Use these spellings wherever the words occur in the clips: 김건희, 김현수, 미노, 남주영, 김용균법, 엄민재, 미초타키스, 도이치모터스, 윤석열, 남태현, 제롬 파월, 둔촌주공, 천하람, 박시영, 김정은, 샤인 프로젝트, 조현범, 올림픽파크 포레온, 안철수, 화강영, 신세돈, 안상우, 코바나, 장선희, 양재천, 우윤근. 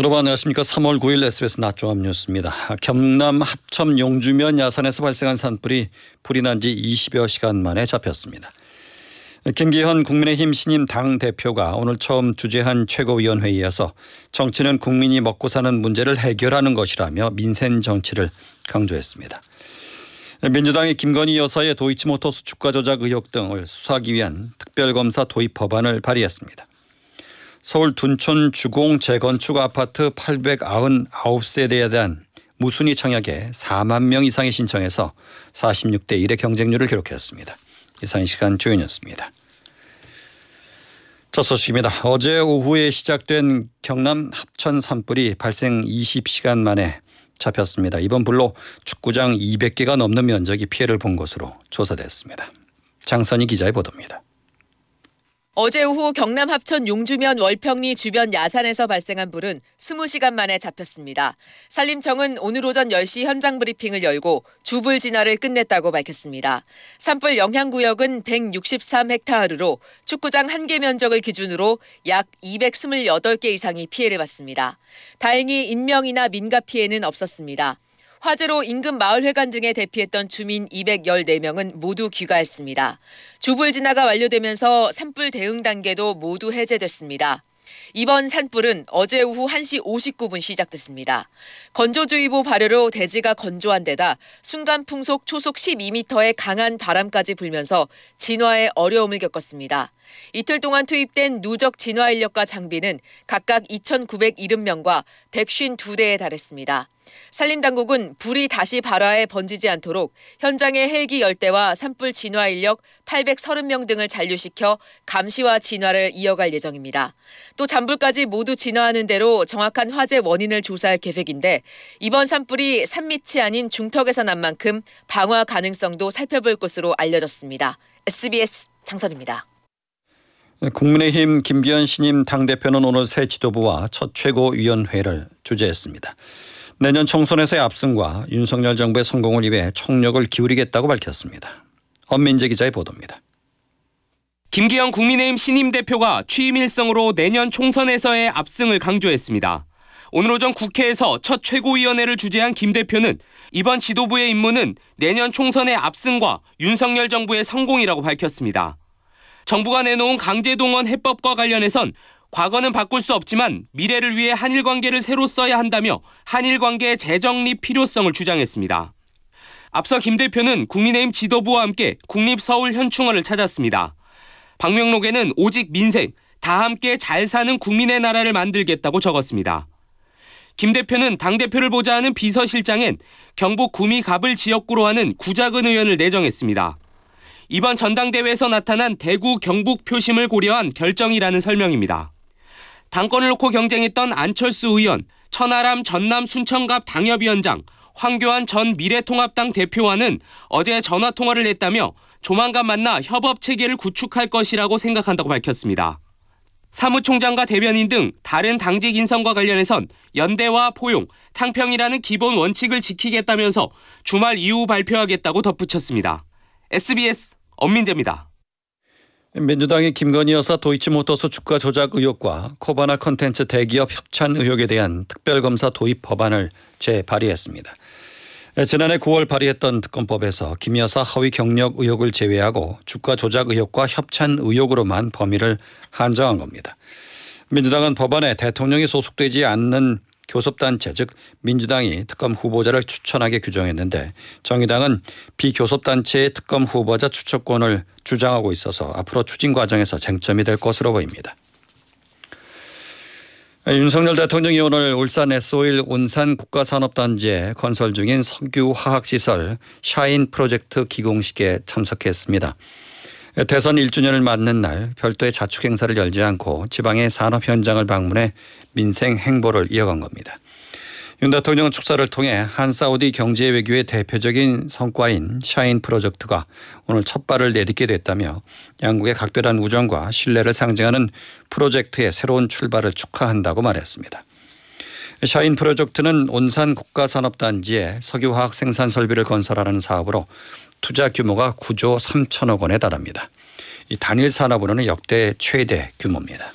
여러분 안녕하십니까. 3월 9일 SBS 낮종합 뉴스입니다. 경남 합천 용주면 야산에서 발생한 산불이 불이 난 지 20여 시간 만에 잡혔습니다. 김기현 국민의힘 신임 당대표가 오늘 처음 주재한 최고위원회의에서 정치는 국민이 먹고 사는 문제를 해결하는 것이라며 민생 정치를 강조했습니다. 민주당이 김건희 여사의 도이치모터스 주가 조작 의혹 등을 수사하기 위한 특별검사 도입 법안을 발의했습니다. 서울 둔촌 주공 재건축 아파트 899세대에 대한 무순위 청약에 4만 명 이상이 신청해서 46대 1의 경쟁률을 기록했습니다. 이상 이 시간 조연이었습니다. 첫 소식입니다. 어제 오후에 시작된 경남 합천 산불이 발생 20시간 만에 잡혔습니다. 이번 불로 축구장 200개가 넘는 면적이 피해를 본 것으로 조사됐습니다. 장선희 기자의 보도입니다. 어제 오후 경남 합천 용주면 월평리 주변 야산에서 발생한 불은 20시간 만에 잡혔습니다. 산림청은 오늘 오전 10시 현장 브리핑을 열고 주불 진화를 끝냈다고 밝혔습니다. 산불 영향구역은 163헥타르로 축구장 1개 면적을 기준으로 약 228개 이상이 피해를 봤습니다. 다행히 인명이나 민가 피해는 없었습니다. 화재로 인근 마을회관 등에 대피했던 주민 214명은 모두 귀가했습니다. 주불 진화가 완료되면서 산불 대응 단계도 모두 해제됐습니다. 이번 산불은 어제 오후 1시 59분 시작됐습니다. 건조주의보 발효로 대지가 건조한 데다 순간 풍속 초속 12m의 강한 바람까지 불면서 진화에 어려움을 겪었습니다. 이틀 동안 투입된 누적 진화 인력과 장비는 각각 2,970명과 152대에 달했습니다. 산림당국은 불이 다시 발화해 번지지 않도록 현장의 헬기 10대와 산불 진화 인력 830명 등을 잔류시켜 감시와 진화를 이어갈 예정입니다. 또 잔불까지 모두 진화하는 대로 정확한 화재 원인을 조사할 계획인데 이번 산불이 산밑이 아닌 중턱에서 난 만큼 방화 가능성도 살펴볼 것으로 알려졌습니다. SBS 장선입니다. 국민의힘 김기현 신임 당대표는 오늘 새 지도부와 첫 최고위원회를 주재했습니다. 내년 총선에서의 압승과 윤석열 정부의 성공을 위해 총력을 기울이겠다고 밝혔습니다. 엄민재 기자의 보도입니다. 김기현 국민의힘 신임 대표가 취임 일성으로 내년 총선에서의 압승을 강조했습니다. 오늘 오전 국회에서 첫 최고위원회를 주재한 김 대표는 이번 지도부의 임무는 내년 총선의 압승과 윤석열 정부의 성공이라고 밝혔습니다. 정부가 내놓은 강제동원 해법과 관련해선 과거는 바꿀 수 없지만 미래를 위해 한일 관계를 새로 써야 한다며 한일 관계 재정리 필요성을 주장했습니다. 앞서 김 대표는 국민의힘 지도부와 함께 국립서울현충원을 찾았습니다. 방명록에는 오직 민생, 다 함께 잘 사는 국민의 나라를 만들겠다고 적었습니다. 김 대표는 당대표를 보좌하는 비서실장엔 경북 구미갑을 지역구로 하는 구작은 의원을 내정했습니다. 이번 전당대회에서 나타난 대구 경북 표심을 고려한 결정이라는 설명입니다. 당권을 놓고 경쟁했던 안철수 의원, 천하람 전남 순천갑 당협위원장, 황교안 전 미래통합당 대표와는 어제 전화통화를 했다며 조만간 만나 협업체계를 구축할 것이라고 생각한다고 밝혔습니다. 사무총장과 대변인 등 다른 당직 인선과 관련해선 연대와 포용, 탕평이라는 기본 원칙을 지키겠다면서 주말 이후 발표하겠다고 덧붙였습니다. SBS 엄민재입니다. 민주당이 김건희 여사 도이치모터스 주가 조작 의혹과 코바나 콘텐츠 대기업 협찬 의혹에 대한 특별검사 도입 법안을 재발의했습니다. 지난해 9월 발의했던 특검법에서 김 여사 하위 경력 의혹을 제외하고 주가 조작 의혹과 협찬 의혹으로만 범위를 한정한 겁니다. 민주당은 법안에 대통령이 소속되지 않는 교섭단체, 즉 민주당이 특검 후보자를 추천하게 규정했는데 정의당은 비교섭단체의 특검 후보자 추천권을 주장하고 있어서 앞으로 추진 과정에서 쟁점이 될 것으로 보입니다. 윤석열 대통령이 오늘 울산 S5일 온산 국가산업단지에 건설 중인 석유화학시설 샤인 프로젝트 기공식에 참석했습니다. 대선 1주년을 맞는 날 별도의 자축 행사를 열지 않고 지방의 산업 현장을 방문해 민생 행보를 이어간 겁니다. 윤 대통령은 축사를 통해 한사우디 경제 외교의 대표적인 성과인 샤인 프로젝트가 오늘 첫 발을 내딛게 됐다며 양국의 각별한 우정과 신뢰를 상징하는 프로젝트의 새로운 출발을 축하한다고 말했습니다. 샤인 프로젝트는 온산 국가산업단지에 석유화학 생산 설비를 건설하는 사업으로 투자 규모가 9조 3천억 원에 달합니다. 이 단일 산업으로는 역대 최대 규모입니다.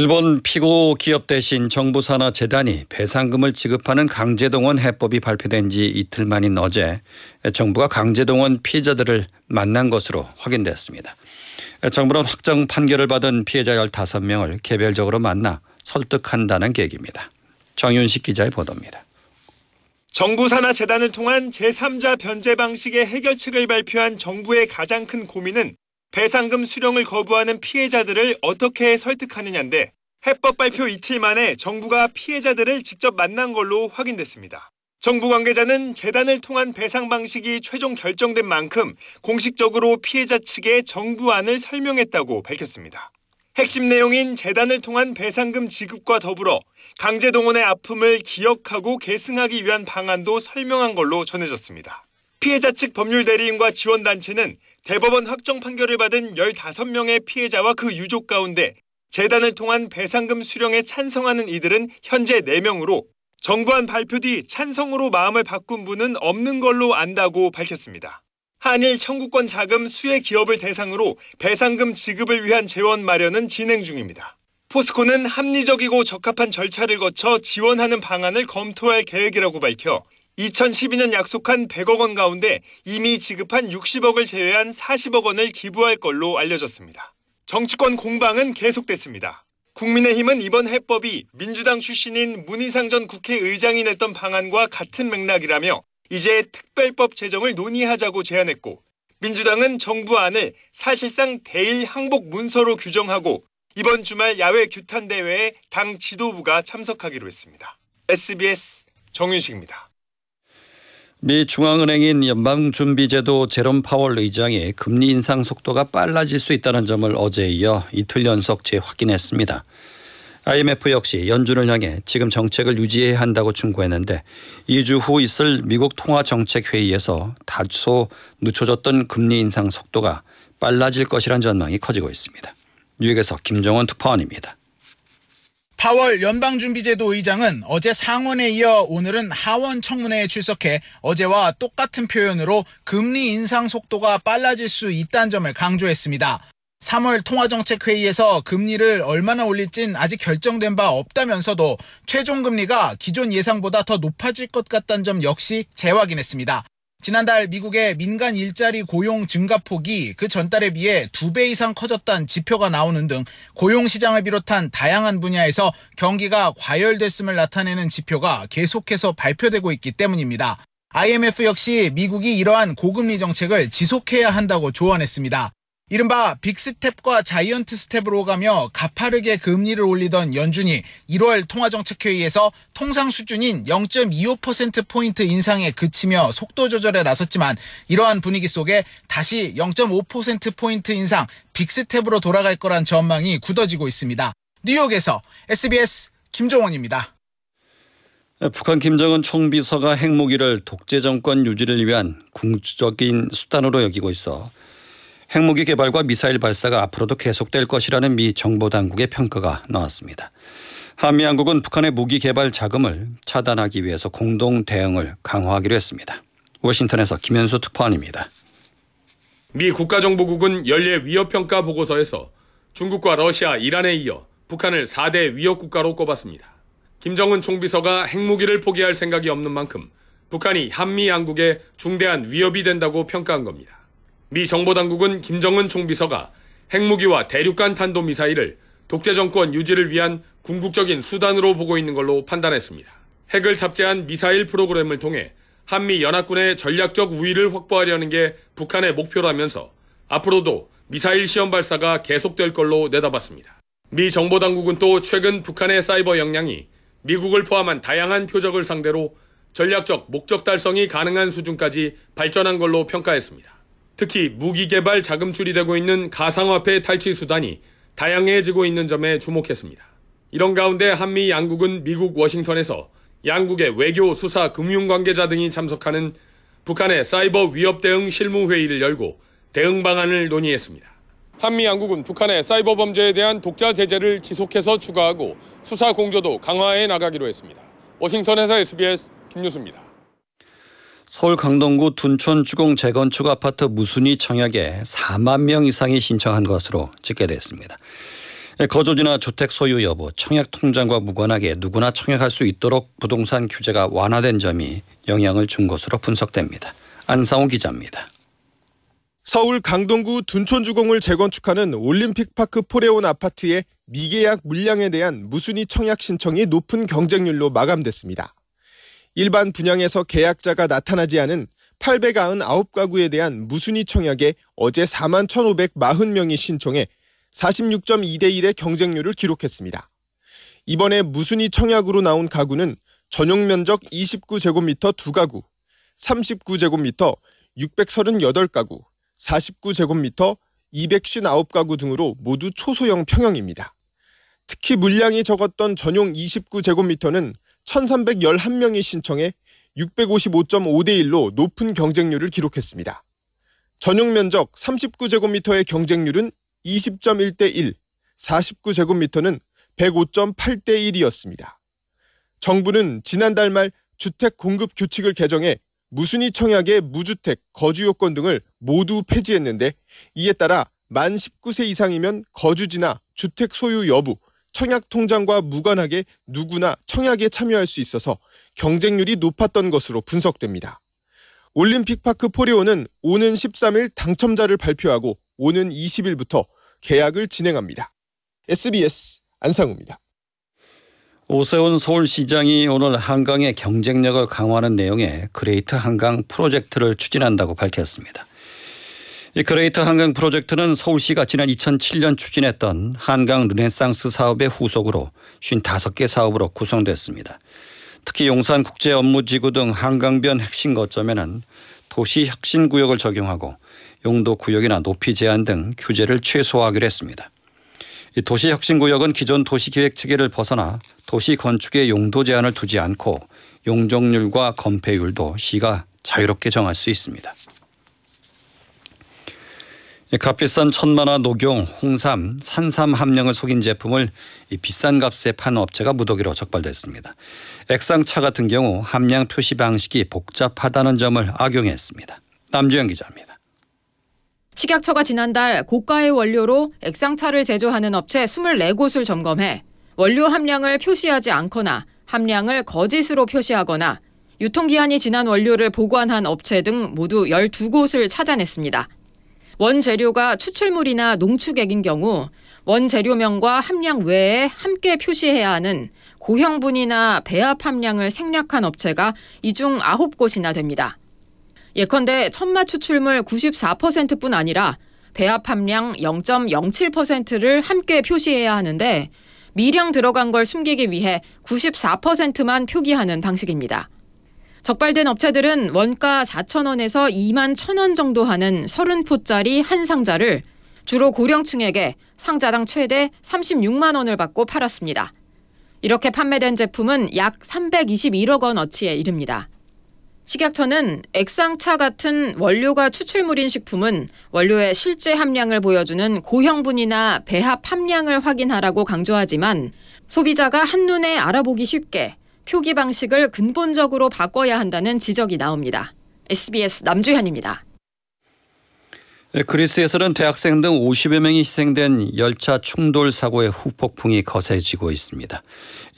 일본 피고 기업 대신 정부 산하 재단이 배상금을 지급하는 강제동원 해법이 발표된 지 이틀 만인 어제 정부가 강제동원 피해자들을 만난 것으로 확인됐습니다. 정부는 확정 판결을 받은 피해자 15명을 개별적으로 만나 설득한다는 계획입니다. 정윤식 기자의 보도입니다. 정부 산하 재단을 통한 제3자 변제 방식의 해결책을 발표한 정부의 가장 큰 고민은 배상금 수령을 거부하는 피해자들을 어떻게 설득하느냐인데, 해법 발표 이틀 만에 정부가 피해자들을 직접 만난 걸로 확인됐습니다. 정부 관계자는 재단을 통한 배상 방식이 최종 결정된 만큼 공식적으로 피해자 측에 정부안을 설명했다고 밝혔습니다. 핵심 내용인 재단을 통한 배상금 지급과 더불어 강제동원의 아픔을 기억하고 계승하기 위한 방안도 설명한 걸로 전해졌습니다. 피해자 측 법률대리인과 지원단체는 대법원 확정 판결을 받은 15명의 피해자와 그 유족 가운데 재단을 통한 배상금 수령에 찬성하는 이들은 현재 4명으로 정부안 발표 뒤 찬성으로 마음을 바꾼 분은 없는 걸로 안다고 밝혔습니다. 한일 청구권 자금 수혜 기업을 대상으로 배상금 지급을 위한 재원 마련은 진행 중입니다. 포스코는 합리적이고 적합한 절차를 거쳐 지원하는 방안을 검토할 계획이라고 밝혀 2012년 약속한 100억 원 가운데 이미 지급한 60억을 제외한 40억 원을 기부할 걸로 알려졌습니다. 정치권 공방은 계속됐습니다. 국민의힘은 이번 해법이 민주당 출신인 문희상 전 국회의장이 냈던 방안과 같은 맥락이라며 이제 특별법 제정을 논의하자고 제안했고, 민주당은 정부안을 사실상 대일 항복 문서로 규정하고 이번 주말 야외 규탄 대회에 당 지도부가 참석하기로 했습니다. SBS 정윤식입니다. 미 중앙은행인 연방준비제도 제롬 파월 의장이 금리 인상 속도가 빨라질 수 있다는 점을 어제에 이어 이틀 연속 재확인했습니다. IMF 역시 연준을 향해 지금 정책을 유지해야 한다고 충고했는데 2주 후 있을 미국 통화정책회의에서 다소 늦춰졌던 금리 인상 속도가 빨라질 것이란 전망이 커지고 있습니다. 뉴욕에서 김정은 특파원입니다. 파월 연방준비제도 의장은 어제 상원에 이어 오늘은 하원 청문회에 출석해 어제와 똑같은 표현으로 금리 인상 속도가 빨라질 수 있다는 점을 강조했습니다. 3월 통화정책회의에서 금리를 얼마나 올릴진 아직 결정된 바 없다면서도 최종 금리가 기존 예상보다 더 높아질 것 같다는 점 역시 재확인했습니다. 지난달 미국의 민간 일자리 고용 증가폭이 그 전달에 비해 2배 이상 커졌다는 지표가 나오는 등 고용시장을 비롯한 다양한 분야에서 경기가 과열됐음을 나타내는 지표가 계속해서 발표되고 있기 때문입니다. IMF 역시 미국이 이러한 고금리 정책을 지속해야 한다고 조언했습니다. 이른바 빅스텝과 자이언트 스텝으로 가며 가파르게 금리를 올리던 연준이 1월 통화정책회의에서 통상 수준인 0.25%포인트 인상에 그치며 속도 조절에 나섰지만 이러한 분위기 속에 다시 0.5%포인트 인상 빅스텝으로 돌아갈 거란 전망이 굳어지고 있습니다. 뉴욕에서 SBS 김종원입니다. 북한 김정은 총비서가 핵무기를 독재 정권 유지를 위한 궁극적인 수단으로 여기고 있어 핵무기 개발과 미사일 발사가 앞으로도 계속될 것이라는 미 정보당국의 평가가 나왔습니다. 한미 양국은 북한의 무기 개발 자금을 차단하기 위해서 공동 대응을 강화하기로 했습니다. 워싱턴에서 김현수 특파원입니다. 미 국가정보국은 연례 위협평가 보고서에서 중국과 러시아, 이란에 이어 북한을 4대 위협국가로 꼽았습니다. 김정은 총비서가 핵무기를 포기할 생각이 없는 만큼 북한이 한미 양국의 중대한 위협이 된다고 평가한 겁니다. 미 정보당국은 김정은 총비서가 핵무기와 대륙간 탄도미사일을 독재정권 유지를 위한 궁극적인 수단으로 보고 있는 걸로 판단했습니다. 핵을 탑재한 미사일 프로그램을 통해 한미연합군의 전략적 우위를 확보하려는 게 북한의 목표라면서 앞으로도 미사일 시험 발사가 계속될 걸로 내다봤습니다. 미 정보당국은 또 최근 북한의 사이버 역량이 미국을 포함한 다양한 표적을 상대로 전략적 목적 달성이 가능한 수준까지 발전한 걸로 평가했습니다. 특히 무기 개발 자금 출이되고 있는 가상화폐 탈취 수단이 다양해지고 있는 점에 주목했습니다. 이런 가운데 한미 양국은 미국 워싱턴에서 양국의 외교, 수사, 금융 관계자 등이 참석하는 북한의 사이버 위협 대응 실무 회의를 열고 대응 방안을 논의했습니다. 한미 양국은 북한의 사이버 범죄에 대한 독자 제재를 지속해서 추가하고 수사 공조도 강화해 나가기로 했습니다. 워싱턴에서 SBS 김뉴스입니다. 서울 강동구 둔촌주공 재건축 아파트 무순위 청약에 4만 명 이상이 신청한 것으로 집계됐습니다. 거주지나 주택 소유 여부, 청약 통장과 무관하게 누구나 청약할 수 있도록 부동산 규제가 완화된 점이 영향을 준 것으로 분석됩니다. 안상우 기자입니다. 서울 강동구 둔촌주공을 재건축하는 올림픽파크 포레온 아파트의 미계약 물량에 대한 무순위 청약 신청이 높은 경쟁률로 마감됐습니다. 일반 분양에서 계약자가 나타나지 않은 899가구에 대한 무순위 청약에 어제 4만 1,540명이 신청해 46.2대 1의 경쟁률을 기록했습니다. 이번에 무순위 청약으로 나온 가구는 전용 면적 29제곱미터 2가구, 39제곱미터 638가구, 49제곱미터 259가구 등으로 모두 초소형 평형입니다. 특히 물량이 적었던 전용 29제곱미터는 1,311명이 신청해 655.5대 1로 높은 경쟁률을 기록했습니다. 전용 면적 39제곱미터의 경쟁률은 20.1대 1, 49제곱미터는 105.8대 1이었습니다. 정부는 지난달 말 주택 공급 규칙을 개정해 무순위 청약의 무주택, 거주 요건 등을 모두 폐지했는데 이에 따라 만 19세 이상이면 거주지나 주택 소유 여부, 청약 통장과 무관하게 누구나 청약에 참여할 수 있어서 경쟁률이 높았던 것으로 분석됩니다. 올림픽파크 포레오는 오는 13일 당첨자를 발표하고 오는 20일부터 계약을 진행합니다. SBS 안상우입니다. 오세훈 서울시장이 오늘 한강의 경쟁력을 강화하는 내용의 그레이트 한강 프로젝트를 추진한다고 밝혔습니다. 이 그레이트 한강 프로젝트는 서울시가 지난 2007년 추진했던 한강 르네상스 사업의 후속으로 55개 사업으로 구성됐습니다. 특히 용산국제업무지구 등 한강변 핵심 거점에는 도시혁신구역을 적용하고 용도구역이나 높이 제한 등 규제를 최소화하기로 했습니다. 이 도시혁신구역은 기존 도시계획체계를 벗어나 도시건축의 용도 제한을 두지 않고 용적률과 건폐율도 시가 자유롭게 정할 수 있습니다. 값비싼 천만화, 녹용, 홍삼, 산삼 함량을 속인 제품을 비싼 값에 판 업체가 무더기로 적발됐습니다. 액상차 같은 경우 함량 표시 방식이 복잡하다는 점을 악용했습니다. 남주영 기자입니다. 식약처가 지난달 고가의 원료로 액상차를 제조하는 업체 24곳을 점검해 원료 함량을 표시하지 않거나 함량을 거짓으로 표시하거나 유통기한이 지난 원료를 보관한 업체 등 모두 12곳을 찾아냈습니다. 원재료가 추출물이나 농축액인 경우 원재료명과 함량 외에 함께 표시해야 하는 고형분이나 배합 함량을 생략한 업체가 이 중 9곳이나 됩니다. 예컨대 천마 추출물 94%뿐 아니라 배합 함량 0.07%를 함께 표시해야 하는데 미량 들어간 걸 숨기기 위해 94%만 표기하는 방식입니다. 적발된 업체들은 원가 4,000원에서 2만 1,000원 정도 하는 30포짜리 한 상자를 주로 고령층에게 상자당 최대 36만 원을 받고 팔았습니다. 이렇게 판매된 제품은 약 321억 원 어치에 이릅니다. 식약처는 액상차 같은 원료가 추출물인 식품은 원료의 실제 함량을 보여주는 고형분이나 배합 함량을 확인하라고 강조하지만 소비자가 한눈에 알아보기 쉽게 표기 방식을 근본적으로 바꿔야 한다는 지적이 나옵니다. SBS 남주현입니다. 그리스에서는 대학생 등 50여 명이 희생된 열차 충돌 사고의 후폭풍이 거세지고 있습니다.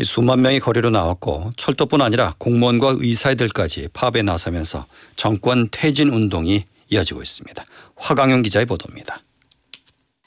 수만 명이 거리로 나왔고 철도뿐 아니라 공무원과 의사들까지 파업에 나서면서 정권 퇴진 운동이 이어지고 있습니다. 화강영 기자의 보도입니다.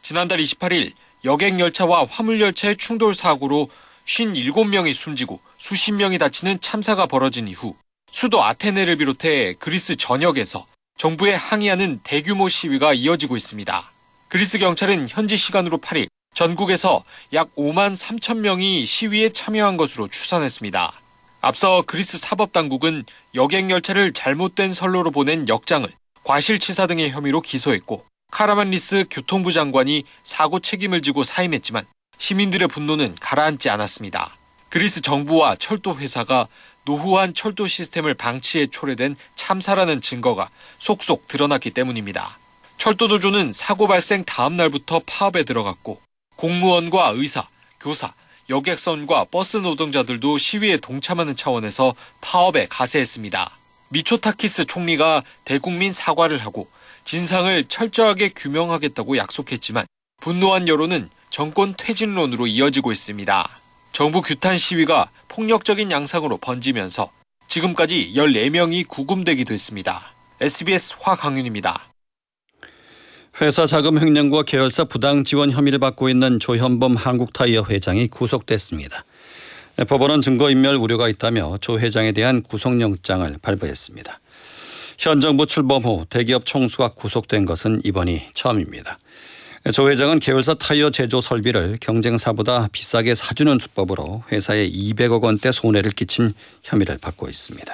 지난달 28일 여객열차와 화물열차의 충돌 사고로 57명이 숨지고 수십 명이 다치는 참사가 벌어진 이후 수도 아테네를 비롯해 그리스 전역에서 정부에 항의하는 대규모 시위가 이어지고 있습니다. 그리스 경찰은 현지 시간으로 8일 전국에서 약 5만 3천 명이 시위에 참여한 것으로 추산했습니다. 앞서 그리스 사법당국은 여객열차를 잘못된 선로로 보낸 역장을 과실치사 등의 혐의로 기소했고 카라만리스 교통부 장관이 사고 책임을 지고 사임했지만 시민들의 분노는 가라앉지 않았습니다. 그리스 정부와 철도 회사가 노후한 철도 시스템을 방치해 초래된 참사라는 증거가 속속 드러났기 때문입니다. 철도노조는 사고 발생 다음 날부터 파업에 들어갔고 공무원과 의사, 교사, 여객선과 버스 노동자들도 시위에 동참하는 차원에서 파업에 가세했습니다. 미초타키스 총리가 대국민 사과를 하고 진상을 철저하게 규명하겠다고 약속했지만 분노한 여론은 정권 퇴진론으로 이어지고 있습니다. 정부 규탄 시위가 폭력적인 양상으로 번지면서 지금까지 14명이 구금되기도 했습니다. SBS 화강윤입니다. 회사 자금 횡령과 계열사 부당 지원 혐의를 받고 있는 조현범 한국타이어 회장이 구속됐습니다. 법원은 증거인멸 우려가 있다며 조 회장에 대한 구속영장을 발부했습니다. 현 정부 출범 후 대기업 총수가 구속된 것은 이번이 처음입니다. 조 회장은 계열사 타이어 제조 설비를 경쟁사보다 비싸게 사주는 수법으로 회사에 200억 원대 손해를 끼친 혐의를 받고 있습니다.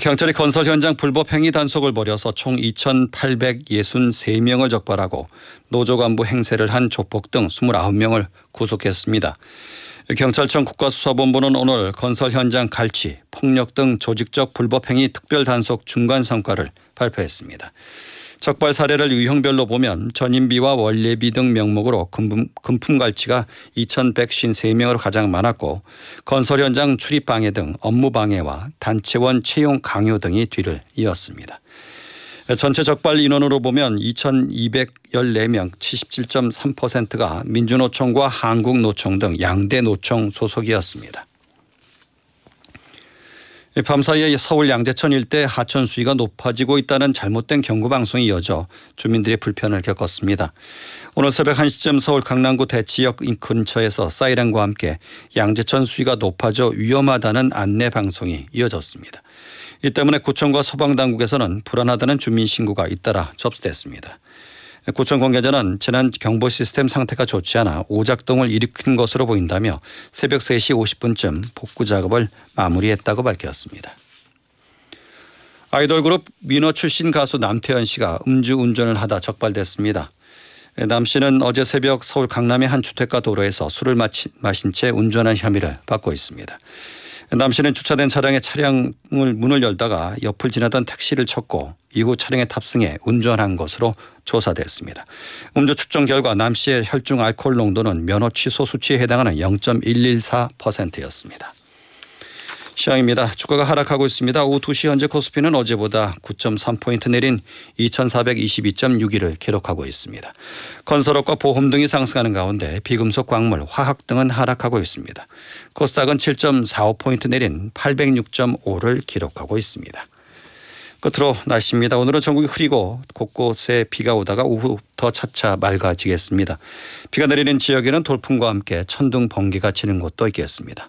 경찰이 건설 현장 불법 행위 단속을 벌여서 총 2,863명을 적발하고 노조 간부 행세를 한 조폭 등 29명을 구속했습니다. 경찰청 국가수사본부는 오늘 건설 현장 갈취, 폭력 등 조직적 불법 행위 특별 단속 중간 성과를 발표했습니다. 적발 사례를 유형별로 보면 전임비와 원례비 등 명목으로 금품 갈취가 2,153명으로 가장 많았고 건설 현장 출입 방해 등 업무 방해와 단체원 채용 강요 등이 뒤를 이었습니다. 전체 적발 인원으로 보면 2,214명 77.3%가 민주노총과 한국노총 등 양대 노총 소속이었습니다. 밤사이에 서울 양재천 일대 하천 수위가 높아지고 있다는 잘못된 경고방송이 이어져 주민들이 불편을 겪었습니다. 오늘 새벽 1시쯤 서울 강남구 대치역 근처에서 사이렌과 함께 양재천 수위가 높아져 위험하다는 안내 방송이 이어졌습니다. 이 때문에 구청과 소방당국에서는 불안하다는 주민신고가 잇따라 접수됐습니다. 구청 관계자는 지난 경보 시스템 상태가 좋지 않아 오작동을 일으킨 것으로 보인다며 새벽 3시 50분쯤 복구 작업을 마무리했다고 밝혔습니다. 아이돌 그룹 미노 출신 가수 남태현 씨가 음주운전을 하다 적발됐습니다. 남 씨는 어제 새벽 서울 강남의 한 주택가 도로에서 술을 마신 채 운전한 혐의를 받고 있습니다. 남 씨는 주차된 차량의 문을 열다가 옆을 지나던 택시를 쳤고 이후 차량에 탑승해 운전한 것으로 조사됐습니다. 음주 측정 결과 남 씨의 혈중 알코올 농도는 면허 취소 수치에 해당하는 0.114%였습니다. 시황입니다. 주가가 하락하고 있습니다. 오후 2시 현재 코스피는 어제보다 9.3포인트 내린 2422.61을 기록하고 있습니다. 건설업과 보험 등이 상승하는 가운데 비금속, 광물, 화학 등은 하락하고 있습니다. 코스닥은 7.45포인트 내린 806.5를 기록하고 있습니다. 끝으로 날씨입니다. 오늘은 전국이 흐리고 곳곳에 비가 오다가 오후부터 차차 맑아지겠습니다. 비가 내리는 지역에는 돌풍과 함께 천둥, 번개가 치는 곳도 있겠습니다.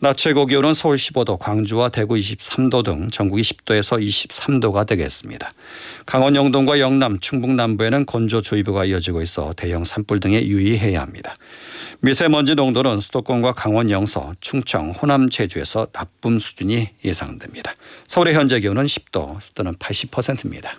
낮 최고 기온은 서울 15도, 광주와 대구 23도 등 전국이 10도에서 23도가 되겠습니다. 강원 영동과 영남, 충북 남부에는 건조주의보가 이어지고 있어 대형 산불 등에 유의해야 합니다. 미세먼지 농도는 수도권과 강원 영서, 충청, 호남, 제주에서 나쁨 수준이 예상됩니다. 서울의 현재 기온은 10도, 습도는 80%입니다.